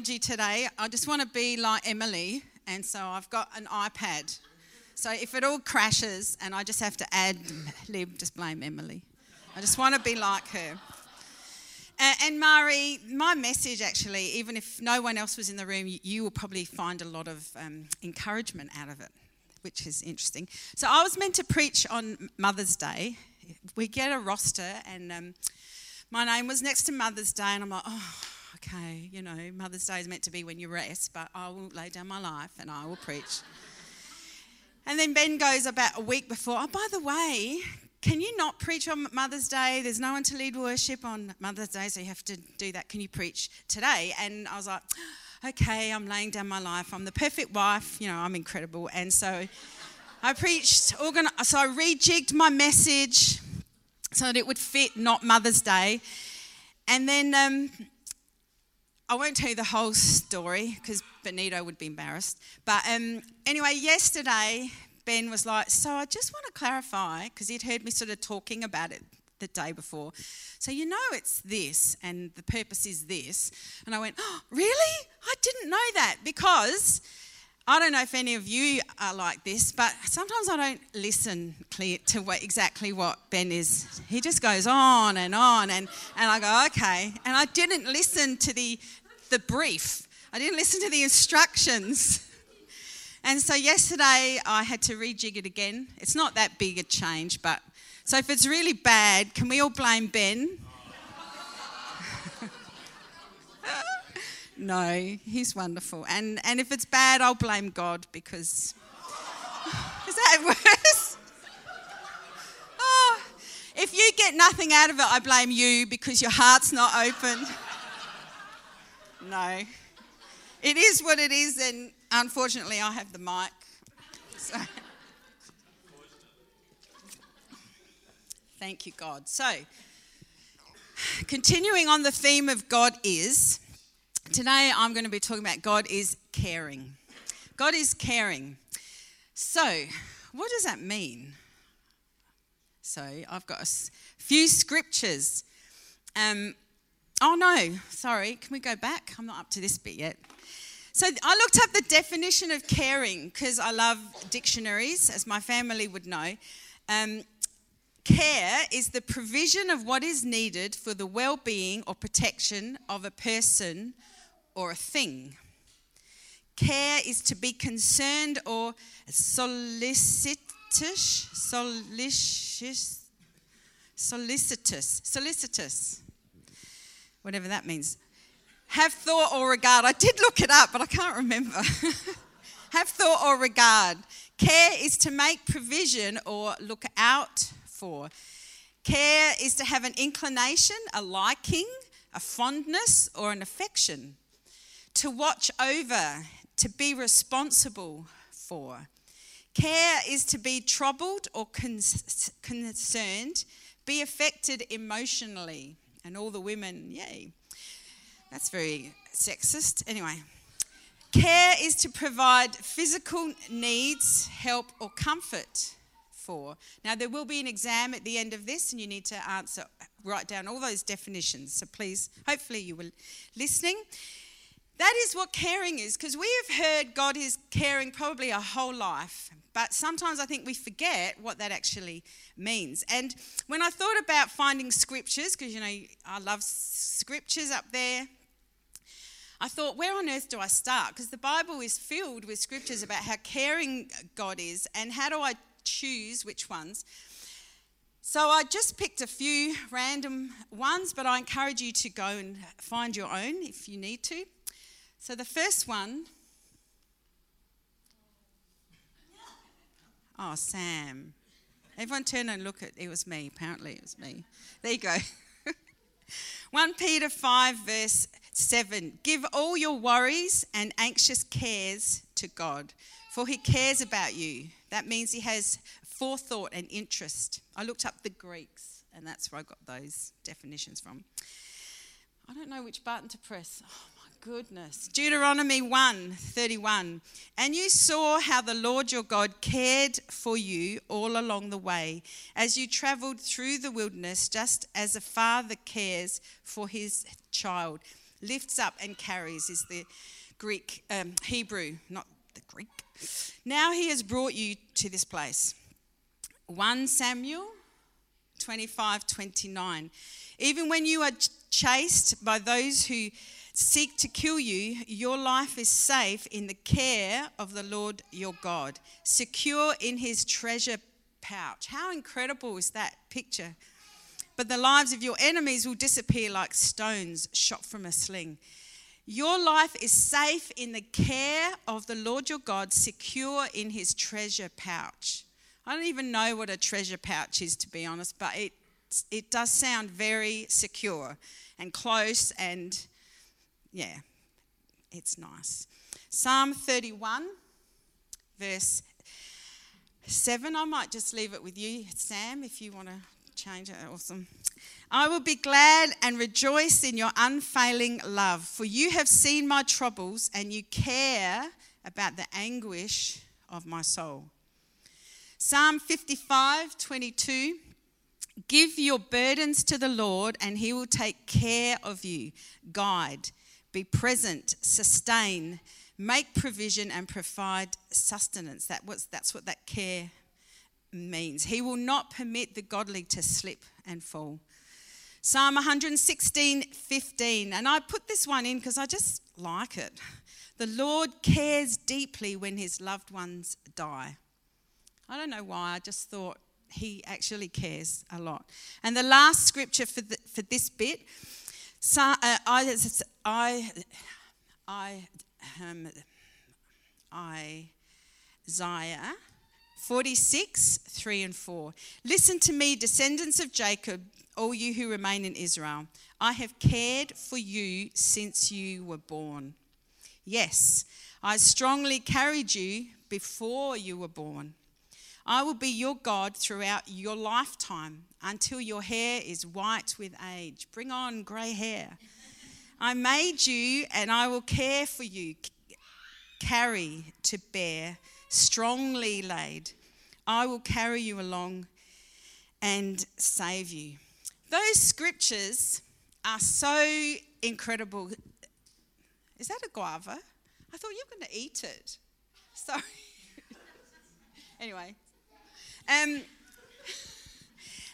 technology today, I just want to be like Emily, and so I've got an iPad. So if it all crashes and I just have to ad lib, just blame Emily. I just want to be like her. And Mari, my message actually, even if no one else was in the room, you will probably find a lot of encouragement out of it, which is interesting. So I was meant to preach on Mother's Day. We get a roster, and my name was next to Mother's Day, and I'm like, oh, okay, you know, Mother's Day is meant to be when you rest, but I will lay down my life and I will preach. And then Ben goes about a week before, oh, by the way, can you not preach on Mother's Day? There's no one to lead worship on Mother's Day, so you have to do that. Can you preach today? And I was like, okay, I'm laying down my life. I'm the perfect wife. You know, I'm incredible. And so I preached, so I rejigged my message so that it would fit not Mother's Day. And then I won't tell you the whole story because Benito would be embarrassed. But anyway, yesterday, Ben was like, so I just want to clarify, because he'd heard me sort of talking about it the day before. So you know it's this, and the purpose is this. And I went, oh, really? I didn't know that, because I don't know if any of you are like this, but sometimes I don't listen clear to exactly what Ben is. He just goes on, and I go, okay. And I didn't listen to the brief. I didn't listen to the instructions. And so yesterday I had to rejig it again. It's not that big a change, but so if it's really bad, can we all blame Ben? No, he's wonderful. And if it's bad, I'll blame God, because is that worse? Oh, if you get nothing out of it, I blame you because your heart's not open. No. It is what it is, and unfortunately I have the mic. So. Thank you, God. So, continuing on the theme of God is, today I'm going to be talking about God is caring. God is caring. So, what does that mean? So, I've got a few scriptures. Can we go back? I'm not up to this bit yet. So I looked up the definition of caring because I love dictionaries, as my family would know. Care is the provision of what is needed for the well-being or protection of a person or a thing. Care is to be concerned or solicitous, whatever that means. Have thought or regard. I did look it up, but I can't remember. Have thought or regard. Care is to make provision or look out for. Care is to have an inclination, a liking, a fondness, or an affection. To watch over, to be responsible for. Care is to be troubled or concerned, be affected emotionally. And all the women, yay. That's very sexist. Anyway, care is to provide physical needs, help or comfort for. Now, there will be an exam at the end of this, and you need to answer, write down all those definitions. So please, hopefully you were listening. That is what caring is, because we have heard God is caring probably our whole life, but sometimes I think we forget what that actually means. And when I thought about finding scriptures, because, you know, I love scriptures up there, I thought, where on earth do I start? Because the Bible is filled with scriptures about how caring God is, and how do I choose which ones? So I just picked a few random ones, but I encourage you to go and find your own if you need to. So the first one, oh, Sam. Everyone turn and look at, it was me, apparently it was me. There you go. 1 Peter 5 verse 7, give all your worries and anxious cares to God, for he cares about you. That means he has forethought and interest. I looked up the Greeks, and that's where I got those definitions from. I don't know which button to press. Oh, my goodness. Deuteronomy 1:31. And you saw how the Lord your God cared for you all along the way as you traveled through the wilderness, just as a father cares for his child. Lifts up and carries is the Greek, Hebrew, not the Greek. Now he has brought you to this place. 1 Samuel 25:29. Even when you are chased by those who seek to kill you, your life is safe in the care of the Lord your God, secure in his treasure pouch. How incredible is that picture? But the lives of your enemies will disappear like stones shot from a sling. Your life is safe in the care of the Lord your God, secure in his treasure pouch. I don't even know what a treasure pouch is, to be honest, but it does sound very secure and close, and yeah, it's nice. Psalm 31, verse 7. I might just leave it with you, Sam, if you want to change it. Awesome. I will be glad and rejoice in your unfailing love, for you have seen my troubles and you care about the anguish of my soul. Psalm 55:22, give your burdens to the Lord and he will take care of you. Guide, be present, sustain, make provision and provide sustenance. That's what that care means. He will not permit the godly to slip and fall. Psalm 116:15, and I put this one in because I just like it. The Lord cares deeply when his loved ones die. I don't know why, I just thought he actually cares a lot. And the last scripture for this bit, Isaiah 46:3-4. Listen to me, descendants of Jacob, all you who remain in Israel. I have cared for you since you were born. Yes, I strongly carried you before you were born. I will be your God throughout your lifetime until your hair is white with age. Bring on grey hair. I made you and I will care for you. Carry to bear, strongly laid. I will carry you along and save you. Those scriptures are so incredible. Is that a guava? I thought you were going to eat it. Sorry. Anyway.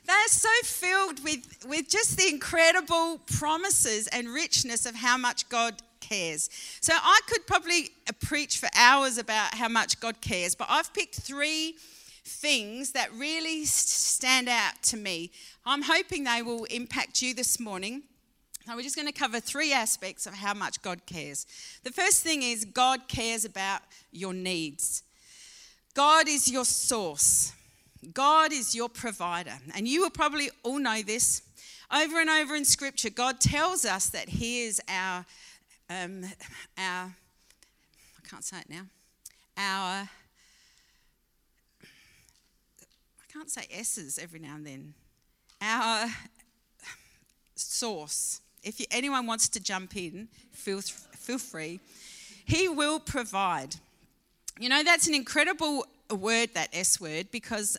They're so filled with just the incredible promises and richness of how much God cares. So I could probably preach for hours about how much God cares, but I've picked three things that really stand out to me. I'm hoping they will impact you this morning. Now we're just going to cover three aspects of how much God cares. The first thing is God cares about your needs. God is your source. God is your provider. And you will probably all know this. Over and over in Scripture, God tells us that he is our source. If anyone wants to jump in, feel free. He will provide. You know, that's an incredible word, that S word, because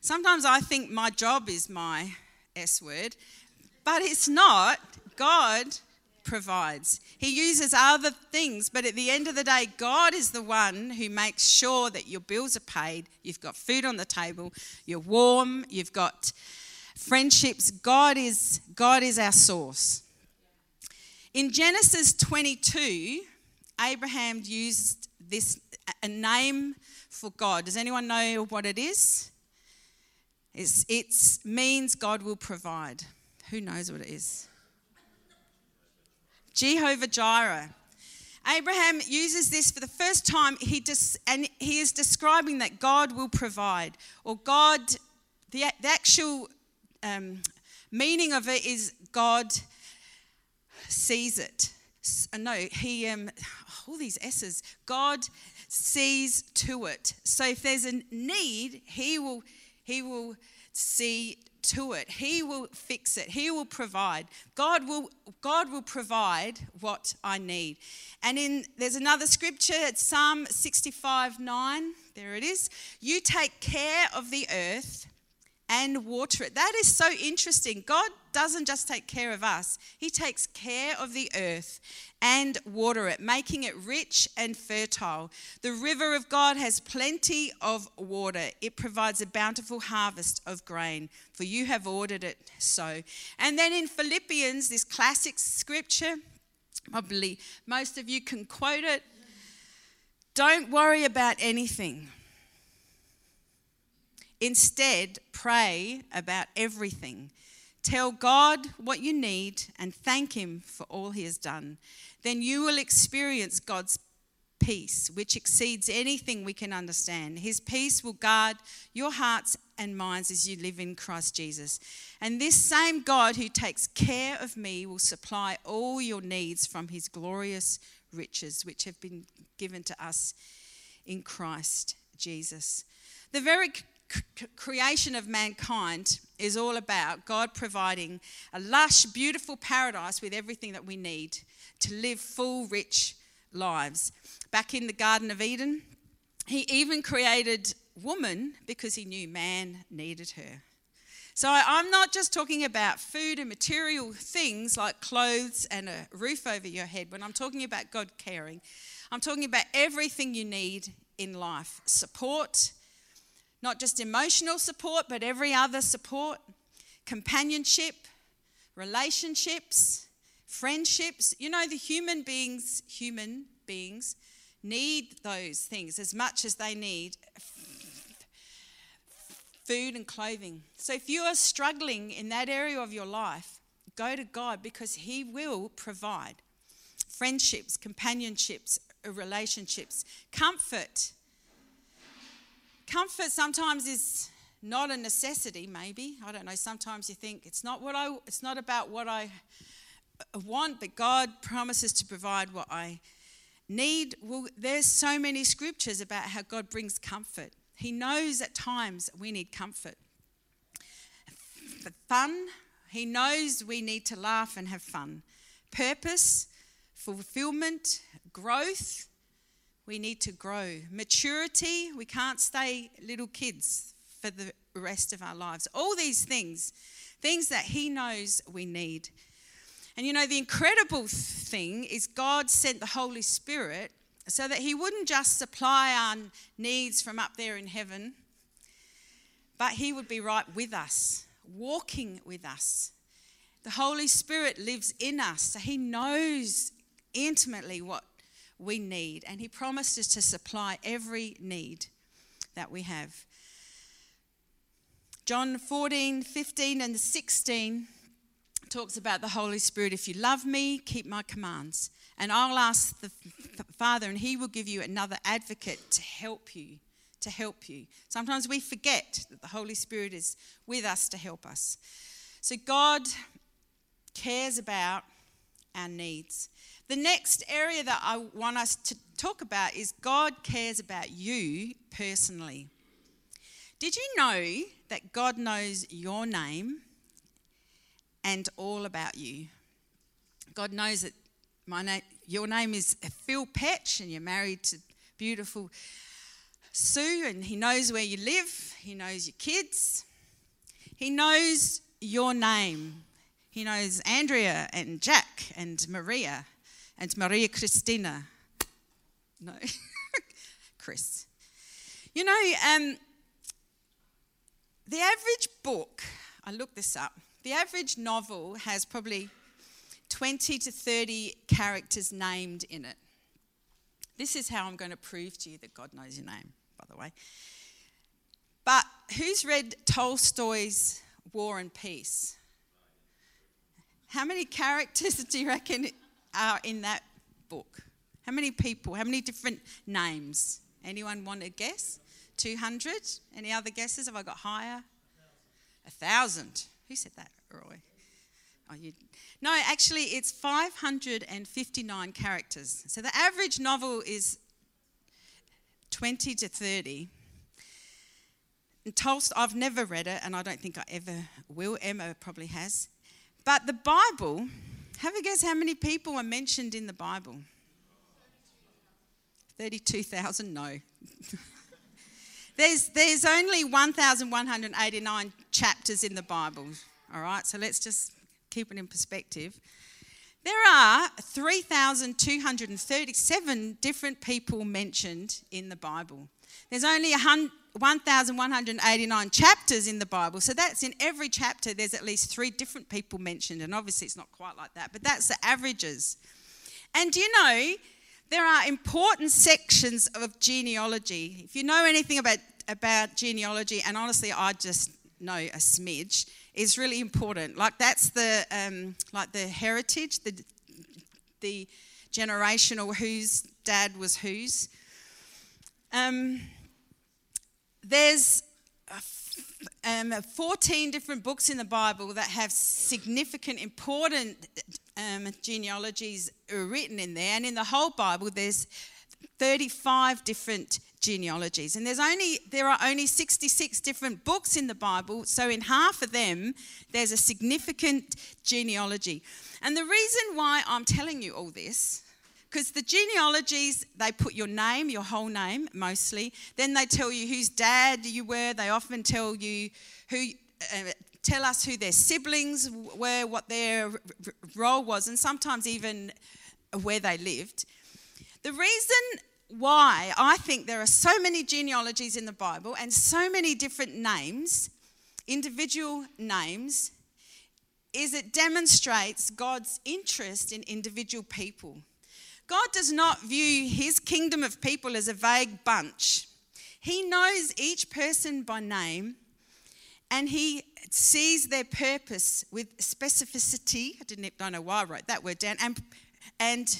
sometimes I think my job is my S word, but it's not. God provides. He uses other things, but at the end of the day, God is the one who makes sure that your bills are paid, you've got food on the table, you're warm, you've got friendships. God is our source. In Genesis 22, Abraham used this a name for God. Does anyone know what it is? It means God will provide. Who knows what it is? Jehovah Jireh. Abraham uses this for the first time. He is describing that God will provide, or God. The actual meaning of it is God sees it. No, he, all these S's, God sees to it. So if there's a need, he will see to it. He will fix it. He will provide. God will provide what I need. And there's another scripture, it's Psalm 65:9. There it is. You take care of the earth and water it. That is so interesting. God doesn't just take care of us. He takes care of the earth and water it, making it rich and fertile. The river of God has plenty of water. It provides a bountiful harvest of grain, for you have ordered it so. And then in Philippians, this classic scripture, probably most of you can quote it. Don't worry about anything. Instead, pray about everything. Tell God what you need and thank Him for all He has done. Then you will experience God's peace, which exceeds anything we can understand. His peace will guard your hearts and minds as you live in Christ Jesus. And this same God who takes care of me will supply all your needs from His glorious riches, which have been given to us in Christ Jesus. The very creation of mankind is all about God providing a lush, beautiful paradise with everything that we need to live full, rich lives. Back in the Garden of Eden, He even created woman because He knew man needed her. So I'm not just talking about food and material things like clothes and a roof over your head. When I'm talking about God caring, I'm talking about everything you need in life. Support, not just emotional support, but every other support, companionship, relationships, friendships. You know, the human beings need those things as much as they need food and clothing. So if you are struggling in that area of your life, go to God because He will provide friendships, companionships, relationships, comfort. Comfort sometimes is not a necessity, maybe. I don't know. Sometimes you think it's not about what I want, but God promises to provide what I need. Well, there's so many scriptures about how God brings comfort. He knows at times we need comfort. Fun, He knows we need to laugh and have fun. Purpose, fulfillment, growth. We need to grow. Maturity, we can't stay little kids for the rest of our lives. All these things that He knows we need. And you know, the incredible thing is God sent the Holy Spirit so that He wouldn't just supply our needs from up there in heaven, but He would be right with us, walking with us. The Holy Spirit lives in us, so He knows intimately what we need, and He promises to supply every need that we have. John 14, 15 and 16 talks about the Holy Spirit. If you love me, keep my commands, and I'll ask the Father, and He will give you another advocate to help you, Sometimes we forget that the Holy Spirit is with us to help us. So God cares about our needs. The next area that I want us to talk about is God cares about you personally. Did you know that God knows your name and all about you? God knows that your name is Phil Petch and you're married to beautiful Sue, and He knows where you live. He knows your kids. He knows your name. He knows Andrea and Jack and Maria. And Maria Christina. No. Chris. You know, the average book, I looked this up, the average novel has probably 20 to 30 characters named in it. This is how I'm going to prove to you that God knows your name, by the way. But who's read Tolstoy's War and Peace? How many characters do you reckon are in that book? How many people? How many different names? Anyone want to guess? 200? Any other guesses? Have I got higher? 1,000. Who said that, Roy? Oh, you. No, actually it's 559 characters. So the average novel is 20 to 30. And Tolstoy, I've never read it and I don't think I ever will. Emma probably has. But the Bible, have a guess how many people are mentioned in the Bible? 32,000? No. There's only 1,189 chapters in the Bible. All right, so let's just keep it in perspective. There are 3,237 different people mentioned in the Bible. There's only 1,189 chapters in the Bible. So that's in every chapter, there's at least three different people mentioned. And obviously it's not quite like that, but that's the averages. And do you know, there are important sections of genealogy. If you know anything about genealogy, and honestly I just know a smidge, is really important. Like that's the like the heritage, the generational whose dad was whose. There's 14 different books in the Bible that have significant, important genealogies written in there. And in the whole Bible, there's 35 different genealogies. And there are only 66 different books in the Bible. So in half of them, there's a significant genealogy. And the reason why I'm telling you all this, because the genealogies, they put your name, your whole name mostly. Then they tell you whose dad you were. They often tell you tell us who their siblings were, what their role was, and sometimes even where they lived. The reason why I think there are so many genealogies in the Bible and so many different names, individual names, is it demonstrates God's interest in individual people. God does not view his kingdom of people as a vague bunch. He knows each person by name, and he sees their purpose with specificity. I don't know why I wrote that word down. And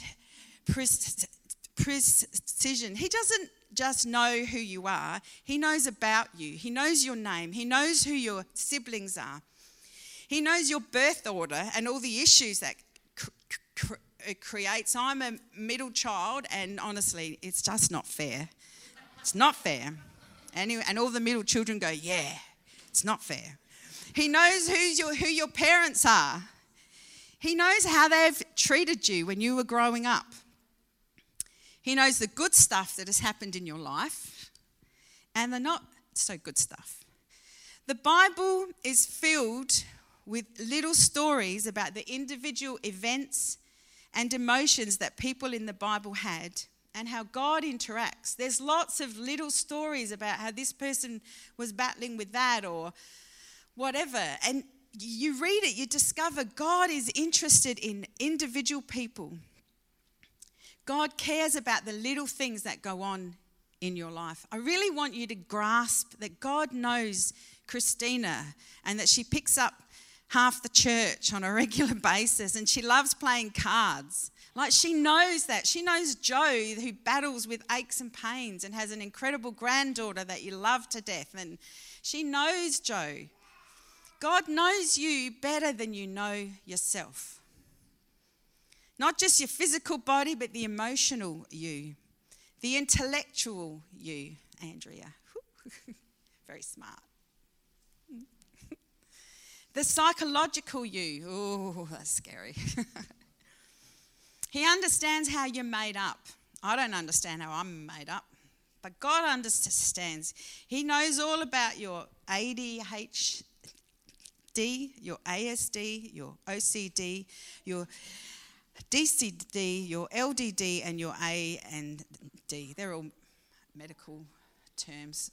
precision. He doesn't just know who you are. He knows about you. He knows your name. He knows who your siblings are. He knows your birth order and all the issues that it creates. I'm a middle child, and honestly, it's just not fair. It's not fair. Anyway, and all the middle children go, yeah, it's not fair. He knows who your parents are. He knows how they've treated you when you were growing up. He knows the good stuff that has happened in your life and the not so good stuff. The Bible is filled with little stories about the individual events and emotions that people in the Bible had and how God interacts. There's lots of little stories about how this person was battling with that or whatever. And you read it, you discover God is interested in individual people. God cares about the little things that go on in your life. I really want you to grasp that God knows Christina and that she picks up half the church on a regular basis, and she loves playing cards. Like, she knows that. She knows Joe, who battles with aches and pains and has an incredible granddaughter that you love to death, and she knows Joe. God knows you better than you know yourself. Not just your physical body, but the emotional you, the intellectual you, Andrea. Very smart. The psychological you. Oh, that's scary. He understands how you're made up. I don't understand how I'm made up, but God understands. He knows all about your ADHD, your ASD, your OCD, your DCD, your LDD, and your A and D. They're all medical terms.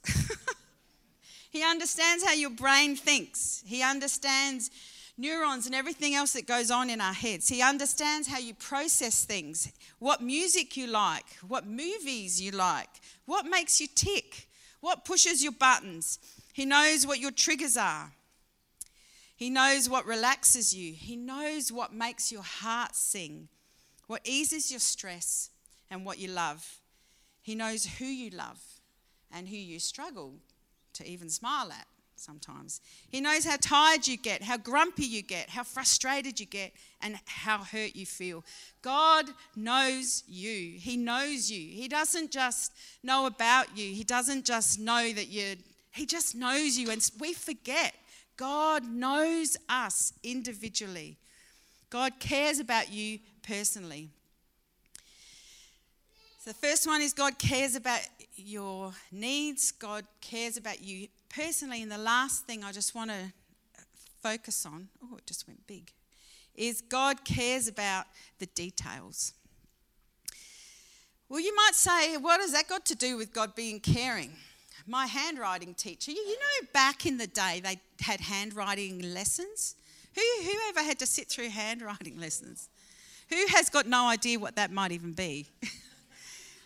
He understands how your brain thinks. He understands neurons and everything else that goes on in our heads. He understands how you process things, what music you like, what movies you like, what makes you tick, what pushes your buttons. He knows what your triggers are. He knows what relaxes you. He knows what makes your heart sing, what eases your stress, and what you love. He knows who you love and who you struggle to even smile at sometimes. He knows how tired you get, how grumpy you get, how frustrated you get, and how hurt you feel. God knows you. He knows you. He doesn't just know about you. He doesn't just know that you're... He just knows you, and we forget. God knows us individually. God cares about you personally. So the first one is God cares about your needs. God cares about you personally. And the last thing I just want to focus on, oh, it just went big, is God cares about the details. Well, you might say, what has that got to do with God being caring? My handwriting teacher, you know, back in the day they had handwriting lessons. Whoever had to sit through handwriting lessons? Who has got no idea what that might even be?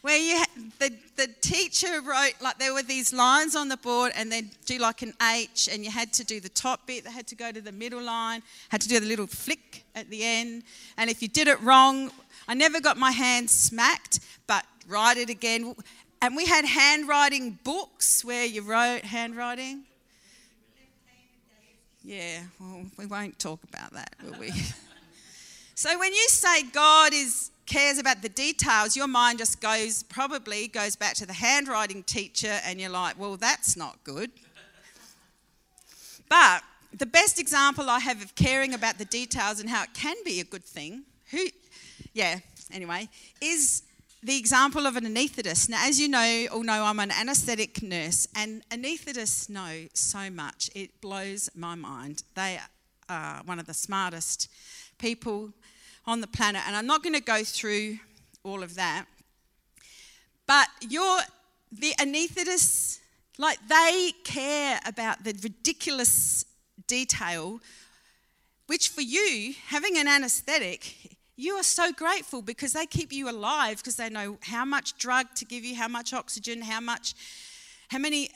Where the teacher wrote, like, there were these lines on the board, and they'd do like an H, and you had to do the top bit, they had to go to the middle line, had to do the little flick at the end, and if you did it wrong, I never got my hand smacked, but write it again. And we had handwriting books where you wrote handwriting. Yeah, well, we won't talk about that, will we? So when you say God cares about the details, your mind just goes back to the handwriting teacher, and you're like, well, that's not good. But the best example I have of caring about the details and how it can be a good thing, is the example of an anaesthetist. Now, as you all know, I'm an anaesthetic nurse, and anaesthetists know so much. It blows my mind. They are one of the smartest people on the planet, and I'm not going to go through all of that. But the anaesthetists, like, they care about the ridiculous detail, which for you, having an anaesthetic, you are so grateful because they keep you alive, because they know how much drug to give you, how much oxygen, how many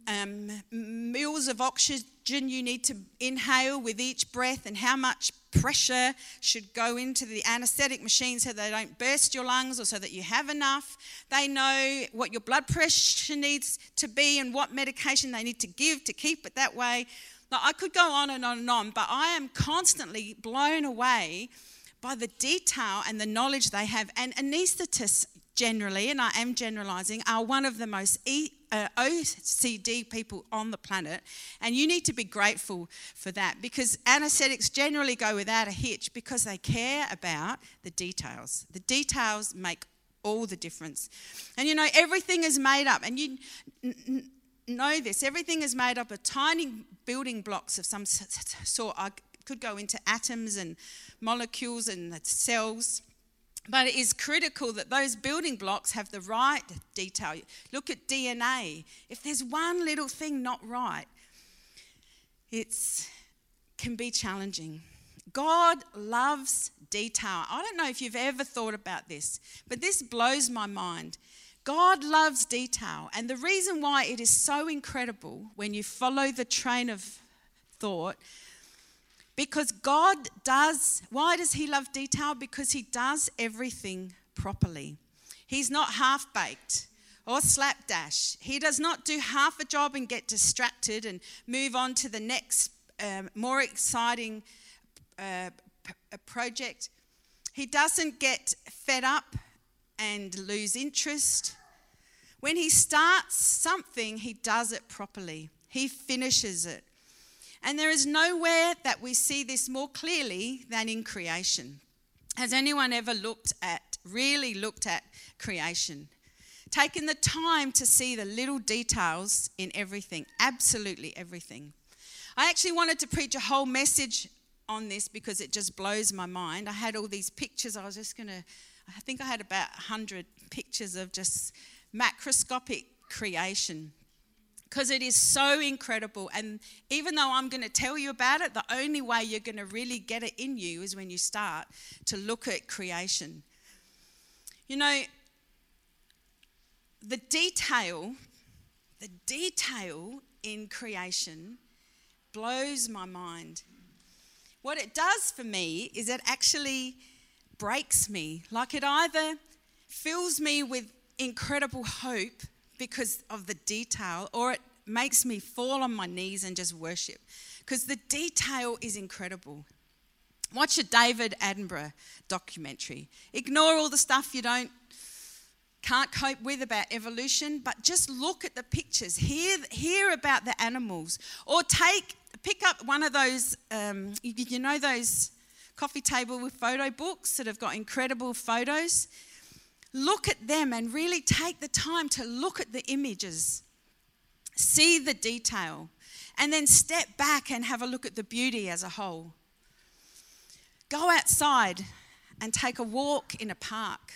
mils of oxygen you need to inhale with each breath, and how much pressure should go into the anaesthetic machine so they don't burst your lungs or so that you have enough. They know what your blood pressure needs to be and what medication they need to give to keep it that way. Now, I could go on and on and on, but I am constantly blown away by the detail and the knowledge they have. And anaesthetists generally, and I am generalising, are one of the most OCD people on the planet. And you need to be grateful for that, because anaesthetics generally go without a hitch because they care about the details. The details make all the difference. And, you know, everything is made up. And you know this. Everything is made up of tiny building blocks of some sort. I could go into atoms and molecules and cells, but it is critical that those building blocks have the right detail. Look at DNA. If there's one little thing not right, it can be challenging. God loves detail. I don't know if you've ever thought about this, but this blows my mind. God loves detail, and the reason why it is so incredible when you follow the train of thought, because why does he love detail? Because he does everything properly. He's not half-baked or slapdash. He does not do half a job and get distracted and move on to the next more exciting project. He doesn't get fed up and lose interest. When he starts something, he does it properly. He finishes it. And there is nowhere that we see this more clearly than in creation. Has anyone ever really looked at creation? Taken the time to see the little details in everything, absolutely everything. I actually wanted to preach a whole message on this because it just blows my mind. I had all these pictures. I think I had about 100 pictures of just macroscopic creation, because it is so incredible. And even though I'm going to tell you about it, the only way you're going to really get it in you is when you start to look at creation. You know, the detail in creation blows my mind. What it does for me is it actually breaks me. Like, it either fills me with incredible hope because of the detail, or it makes me fall on my knees and just worship, because the detail is incredible. Watch a David Attenborough documentary. Ignore all the stuff you can't cope with about evolution, but just look at the pictures. Hear about the animals, or pick up one of those those coffee table with photo books that have got incredible photos. Look at them and really take the time to look at the images. See the detail, and then step back and have a look at the beauty as a whole. Go outside and take a walk in a park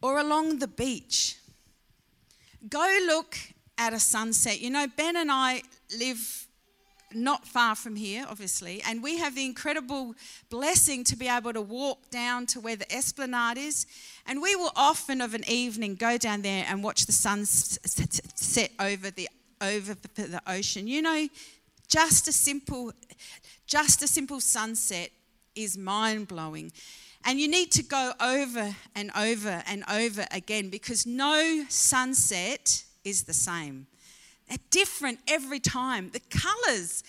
or along the beach. Go look at a sunset. You know, Ben and I live not far from here, obviously, and we have the incredible blessing to be able to walk down to where the Esplanade is, and we will often of an evening go down there and watch the sun set over the ocean. You know, just a simple sunset is mind-blowing. And you need to go over and over and over again, because no sunset is the same. They're different every time. The colours,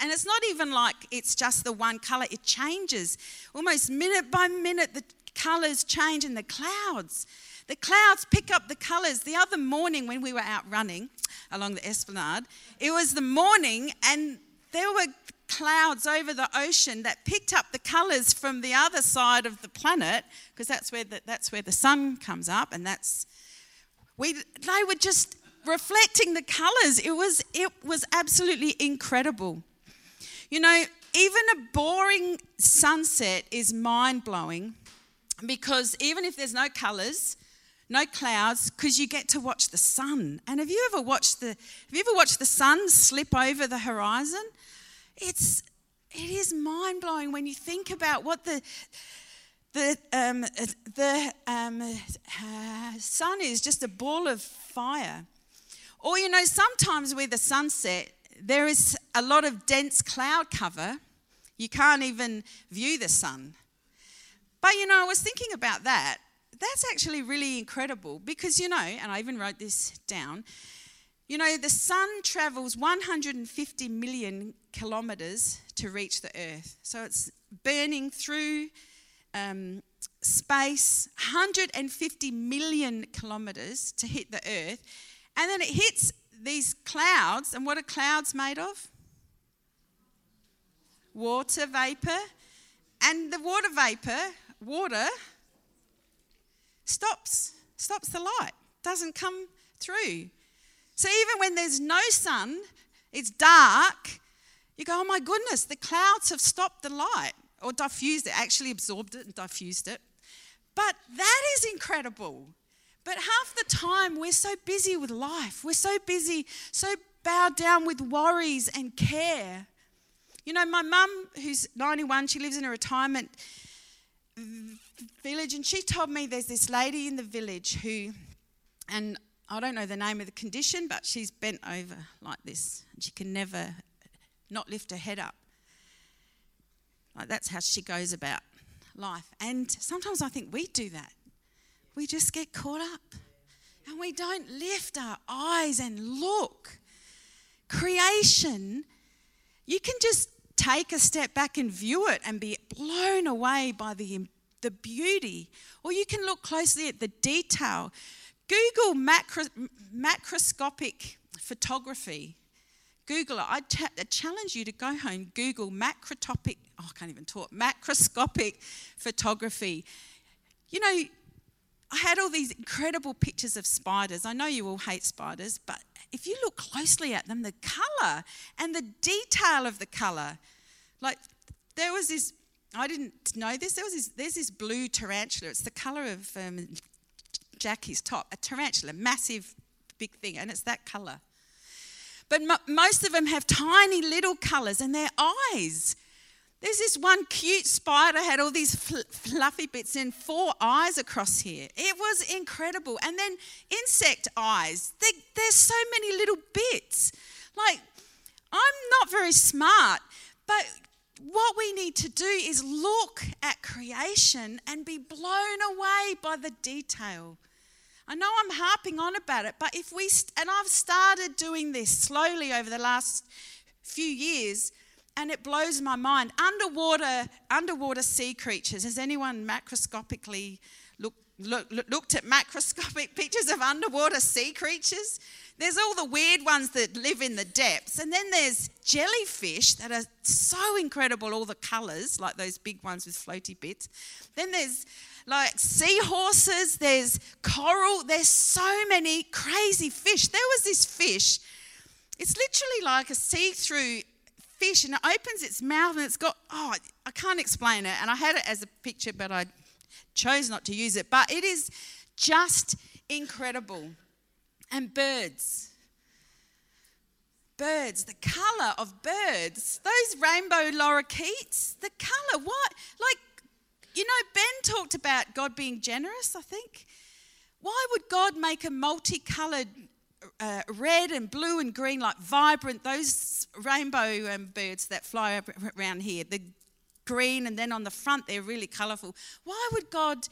and it's not even like it's just the one colour. It changes. Almost minute by minute, the colours change, and the clouds pick up the colours. The other morning when we were out running along the Esplanade, it was the morning and there were clouds over the ocean that picked up the colours from the other side of the planet, because that's where the sun comes up, and they were just reflecting the colours. It was absolutely incredible. You know, even a boring sunset is mind-blowing, because even if there's no colours, no clouds, because you get to watch the sun. And have you ever watched the sun slip over the horizon? It is mind-blowing when you think about what the sun is, just a ball of fire. Or, you know, sometimes with a sunset, there is a lot of dense cloud cover. You can't even view the sun. But, you know, I was thinking about that. That's actually really incredible, because, you know, and I even wrote this down, you know, the sun travels 150 million kilometres to reach the earth. So it's burning through space, 150 million kilometres to hit the earth. And then it hits these clouds, and what are clouds made of? Water vapour. And the water vapour, stops the light, doesn't come through. So even when there's no sun, it's dark, you go, oh my goodness, the clouds have stopped the light, or diffused it, actually absorbed it and diffused it. But that is incredible. But half the time we're so busy with life, we're so busy, so bowed down with worries and care. You know, my mum, who's 91, she lives in a retirement village, and she told me there's this lady in the village who, and I don't know the name of the condition, but she's bent over like this and she can never not lift her head up. Like, that's how she goes about life. And sometimes I think we do that. We just get caught up and we don't lift our eyes and look. Creation, you can just take a step back and view it and be blown away by the beauty. Or you can look closely at the detail. Google macroscopic photography. Google it. I challenge you to go home, Google macroscopic photography. You know, I had all these incredible pictures of spiders. I know you all hate spiders, but if you look closely at them, the colour and the detail of the colour. Like, there was this, I didn't know this, there's this blue tarantula. It's the colour of Jackie's top, a tarantula, massive, big thing, and it's that colour. But most of them have tiny little colours, and their eyes. There's this one cute spider, had all these fluffy bits and 4 eyes across here. It was incredible. And then insect eyes. There's so many little bits. Like, I'm not very smart, but what we need to do is look at creation and be blown away by the detail. I know I'm harping on about it, but if and I've started doing this slowly over the last few years, and it blows my mind. Underwater sea creatures. Has anyone macroscopically looked at macroscopic pictures of underwater sea creatures? There's all the weird ones that live in the depths. And then there's jellyfish that are so incredible, all the colours, like those big ones with floaty bits. Then there's like seahorses, there's coral, there's so many crazy fish. There was this fish, it's literally like a see-through fish and it opens its mouth and it's got, oh, I can't explain it. And I had it as a picture, but I chose not to use it. But it is just incredible. And birds, the colour of birds, those rainbow lorikeets, the colour, what? Like, you know, Ben talked about God being generous, I think. Why would God make a multicoloured red and blue and green, like vibrant, those rainbow birds that fly around here, the green, and then on the front they're really colourful. Why would God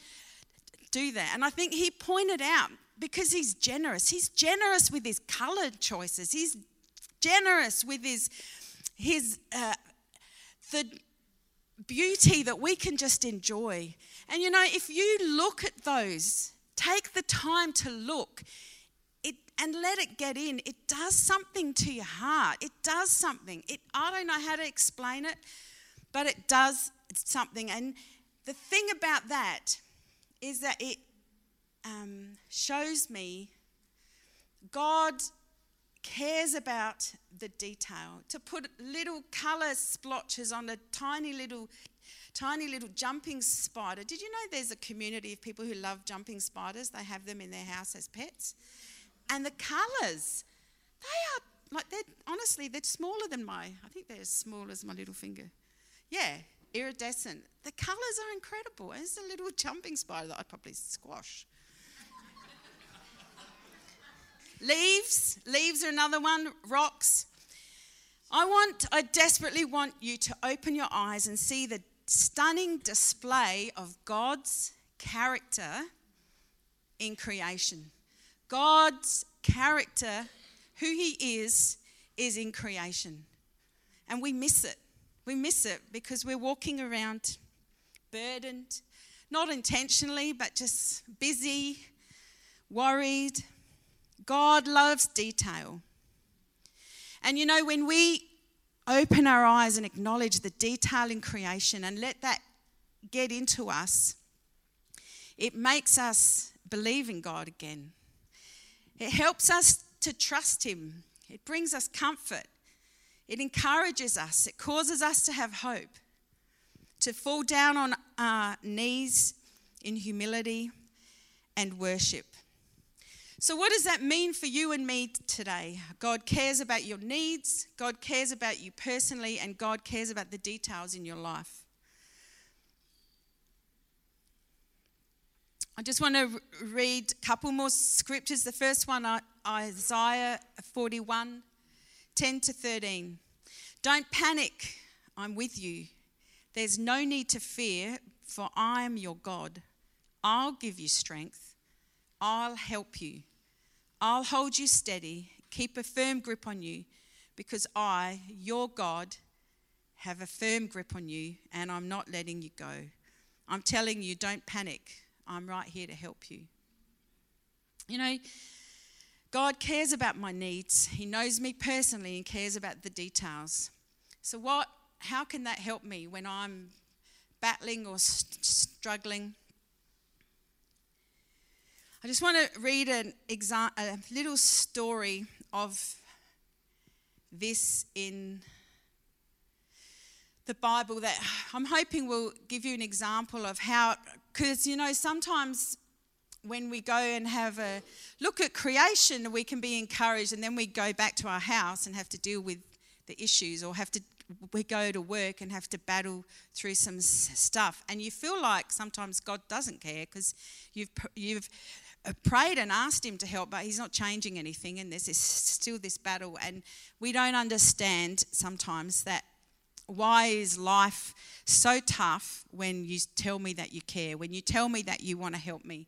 do that? And I think he pointed out, because he's generous. He's generous with his colour choices. He's generous with the beauty that we can just enjoy. And, you know, if you look at those, take the time to look and let it get in. It does something to your heart. It does something. I don't know how to explain it, but it does something. And the thing about that is that it shows me God cares about the detail. To put little colour splotches on a tiny little jumping spider. Did you know there's a community of people who love jumping spiders? They have them in their house as pets. And the colours, they are like, they're smaller than I think they're as small as my little finger. Yeah, iridescent. The colours are incredible. It's a little jumping spider that I'd probably squash. Leaves are another one, rocks. I desperately want you to open your eyes and see the stunning display of God's character in creation. God's character, who he is in creation. And we miss it. We miss it because we're walking around burdened, not intentionally, but just busy, worried. God loves detail. And you know, when we open our eyes and acknowledge the detail in creation and let that get into us, it makes us believe in God again. It helps us to trust him. It brings us comfort. It encourages us. It causes us to have hope, to fall down on our knees in humility and worship. So what does that mean for you and me today? God cares about your needs, God cares about you personally, and God cares about the details in your life. I just want to read a couple more scriptures. The first one, Isaiah 41, 10 to 13. Don't panic, I'm with you. There's no need to fear, for I am your God. I'll give you strength. I'll help you. I'll hold you steady, keep a firm grip on you, because I, your God, have a firm grip on you, and I'm not letting you go. I'm telling you, don't panic. I'm right here to help you. You know, God cares about my needs. He knows me personally and cares about the details. So how can that help me when I'm battling or struggling? I just want to read a little story of this in the Bible that I'm hoping will give you an example of how, because, you know, sometimes when we go and have a look at creation, we can be encouraged, and then we go back to our house and have to deal with the issues, or we go to work and have to battle through some stuff, and you feel like sometimes God doesn't care because you've prayed and asked him to help, but he's not changing anything, and there's still this battle, and we don't understand sometimes that why is life so tough when you tell me that you care, when you tell me that you want to help me.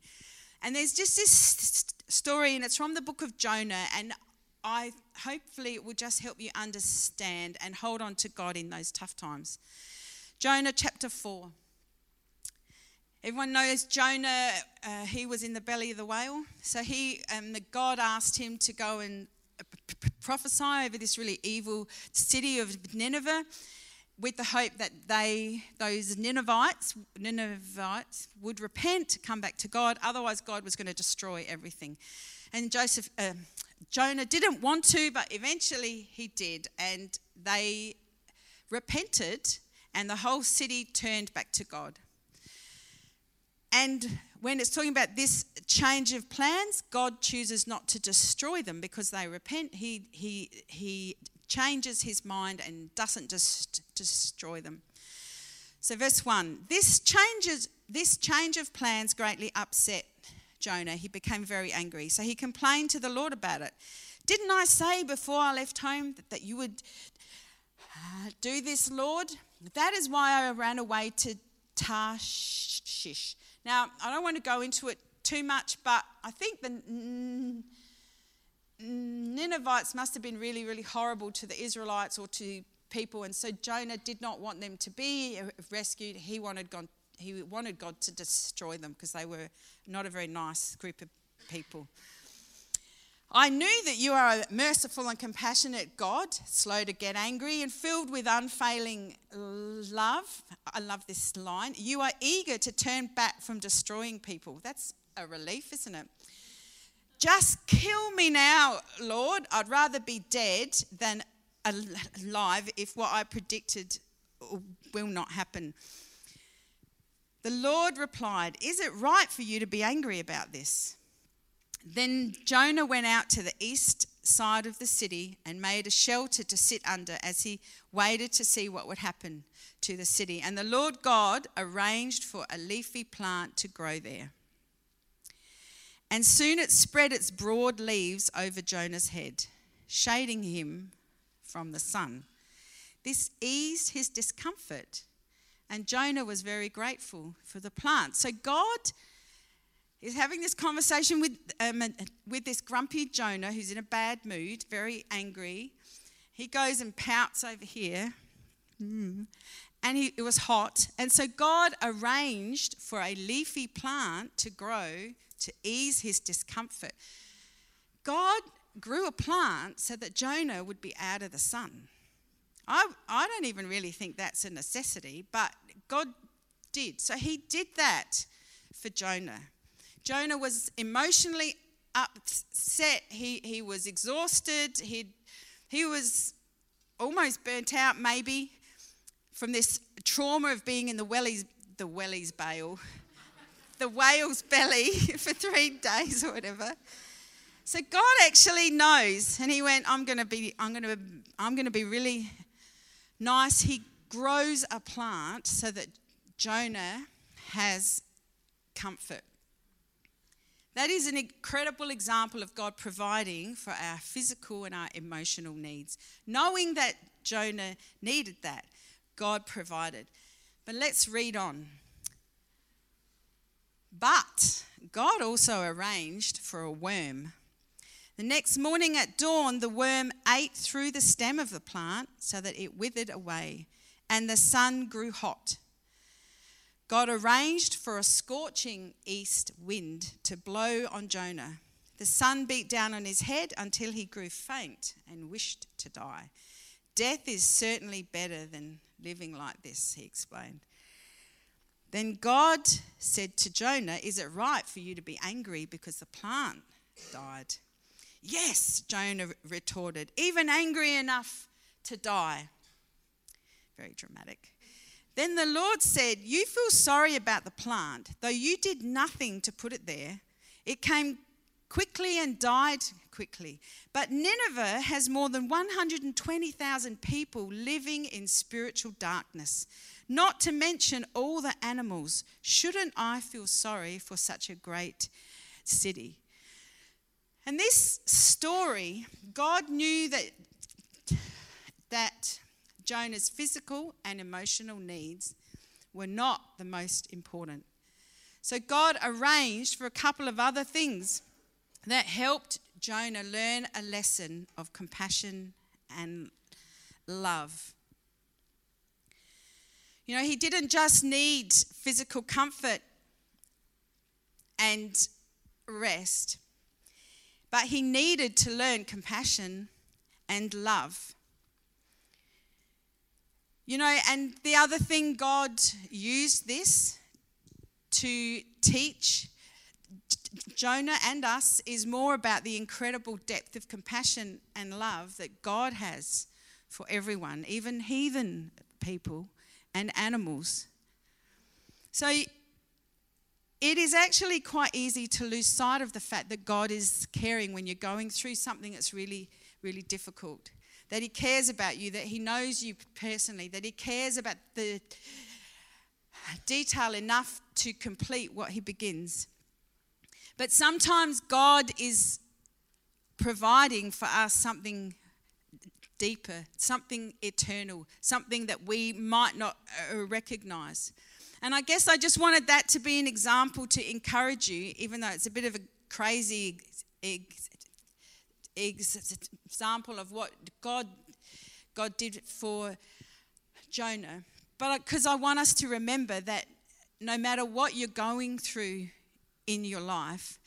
And there's just this story, and it's from the book of Jonah, and I hopefully it will just help you understand and hold on to God in those tough times. Jonah chapter 4. Everyone knows Jonah, he was in the belly of the whale. So the God asked him to go and prophesy over this really evil city of Nineveh, with the hope that those Ninevites would repent, come back to God. Otherwise, God was going to destroy everything. And Jonah didn't want to, but eventually he did. And they repented, and the whole city turned back to God. And when it's talking about this change of plans, God chooses not to destroy them because they repent. He changes his mind and doesn't destroy them. So verse 1, this change of plans greatly upset Jonah. He became very angry. So he complained to the Lord about it. Didn't I say before I left home that you would do this, Lord? That is why I ran away to Tarshish. Now, I don't want to go into it too much, but I think the Ninevites must have been really, really horrible to the Israelites or to people, and so Jonah did not want them to be rescued. He wanted God to destroy them because they were not a very nice group of people. I knew that you are a merciful and compassionate God, slow to get angry and filled with unfailing love. I love this line. You are eager to turn back from destroying people. That's a relief, isn't it? Just kill me now, Lord. I'd rather be dead than alive if what I predicted will not happen. The Lord replied, is it right for you to be angry about this? Then Jonah went out to the east side of the city and made a shelter to sit under as he waited to see what would happen to the city. And the Lord God arranged for a leafy plant to grow there. And soon it spread its broad leaves over Jonah's head, shading him from the sun. This eased his discomfort, and Jonah was very grateful for the plant. So God is having this conversation with this grumpy Jonah who's in a bad mood, very angry. He goes and pouts over here. And it was hot. And so God arranged for a leafy plant to grow to ease his discomfort. God grew a plant so that Jonah would be out of the sun. I don't even really think that's a necessity, but God did. So he did that for Jonah. Jonah was emotionally upset. He was exhausted. He was almost burnt out, maybe, from this trauma of being in the whale's belly for 3 days or whatever. So God actually knows, and he went, I'm going to be really nice. He grows a plant so that Jonah has comfort. That is an incredible example of God providing for our physical and our emotional needs. Knowing that Jonah needed that, God provided. But let's read on. But God also arranged for a worm. The next morning at dawn, the worm ate through the stem of the plant so that it withered away, and the sun grew hot. God arranged for a scorching east wind to blow on Jonah. The sun beat down on his head until he grew faint and wished to die. Death is certainly better than living like this, he explained. Then God said to Jonah, is it right for you to be angry because the plant died? Yes, Jonah retorted, even angry enough to die. Very dramatic. Then the Lord said, you feel sorry about the plant, though you did nothing to put it there. It came quickly and died quickly. But Nineveh has more than 120,000 people living in spiritual darkness, not to mention all the animals. Shouldn't I feel sorry for such a great city? And this story, God knew that Jonah's physical and emotional needs were not the most important. So God arranged for a couple of other things that helped Jonah learn a lesson of compassion and love. You know, he didn't just need physical comfort and rest, but he needed to learn compassion and love. You know, and the other thing, God used this to teach Jonah and us is more about the incredible depth of compassion and love that God has for everyone, even heathen people and animals. So it is actually quite easy to lose sight of the fact that God is caring when you're going through something that's really, really difficult. That he cares about you, that he knows you personally, that he cares about the detail enough to complete what he begins. But sometimes God is providing for us something deeper, something eternal, something that we might not recognize. And I guess I just wanted that to be an example to encourage you, even though it's a bit of a crazy example of what God did for Jonah. But because I want us to remember that no matter what you're going through in your life,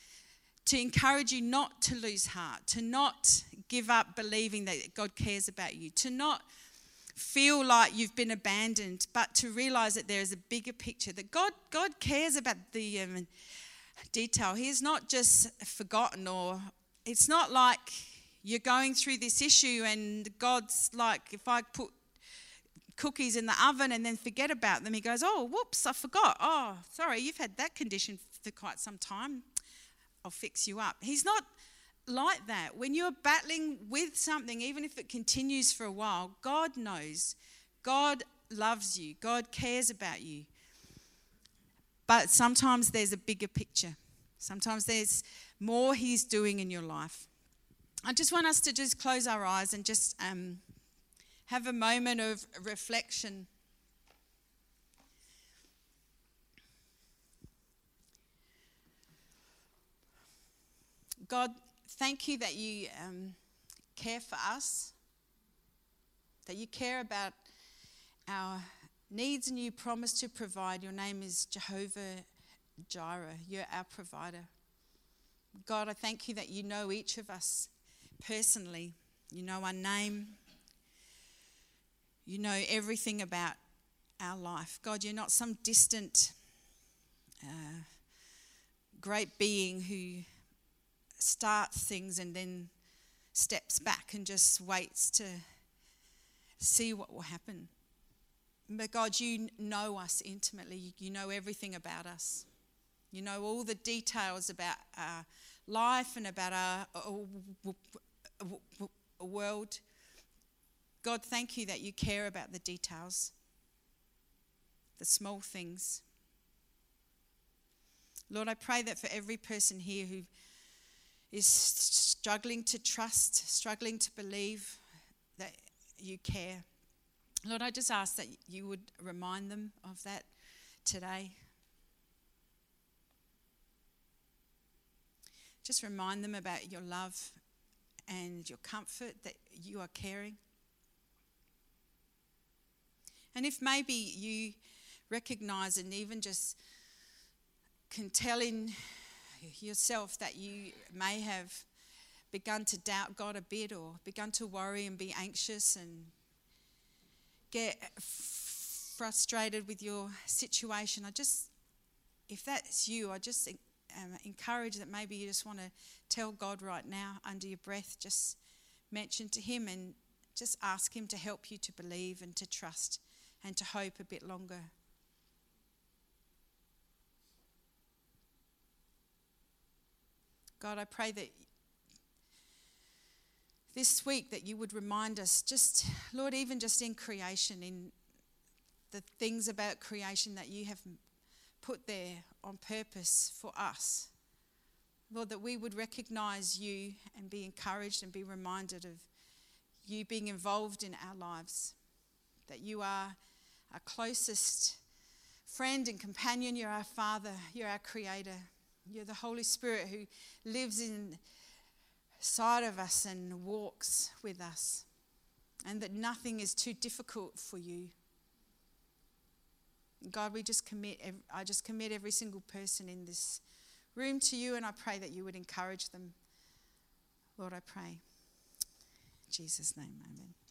to encourage you not to lose heart, to not give up believing that God cares about you, to not feel like you've been abandoned, but to realise that there is a bigger picture, that God cares about the detail. He is not just forgotten, or it's not like you're going through this issue and God's like, if I put cookies in the oven and then forget about them, he goes, oh, whoops, I forgot. Oh, sorry, you've had that condition for quite some time. I'll fix you up. He's not like that. When you're battling with something, even if it continues for a while, God knows. God loves you. God cares about you. But sometimes there's a bigger picture. Sometimes there's more he's doing in your life. I just want us to just close our eyes and just have a moment of reflection. God, thank you that you care for us, that you care about our needs, and you promise to provide. Your name is Jehovah Jireh. You're our provider. God, I thank you that you know each of us personally. You know our name. You know everything about our life. God, you're not some distant great being who starts things and then steps back and just waits to see what will happen. But God, you know us intimately. You know everything about us. You know all the details about our life and about our world. God, thank you that you care about the details, the small things. Lord, I pray that for every person here who is struggling to trust, struggling to believe, that you care. Lord, I just ask that you would remind them of that today. Just remind them about your love and your comfort, that you are caring. And if maybe you recognise and even just can tell in yourself that you may have begun to doubt God a bit, or begun to worry and be anxious and get frustrated with your situation, if that's you, I just encourage that maybe you just want to tell God right now under your breath, just mention to him and just ask him to help you to believe and to trust and to hope a bit longer. God, I pray that this week that you would remind us, just, Lord, even just in creation, in the things about creation that you have put there on purpose for us. Lord, that we would recognise you and be encouraged and be reminded of you being involved in our lives, that you are our closest friend and companion. You're our Father, you're our Creator. You're the Holy Spirit who lives inside of us and walks with us, and that nothing is too difficult for you. God, I just commit every single person in this room to you, and I pray that you would encourage them. Lord, I pray. In Jesus' name, amen.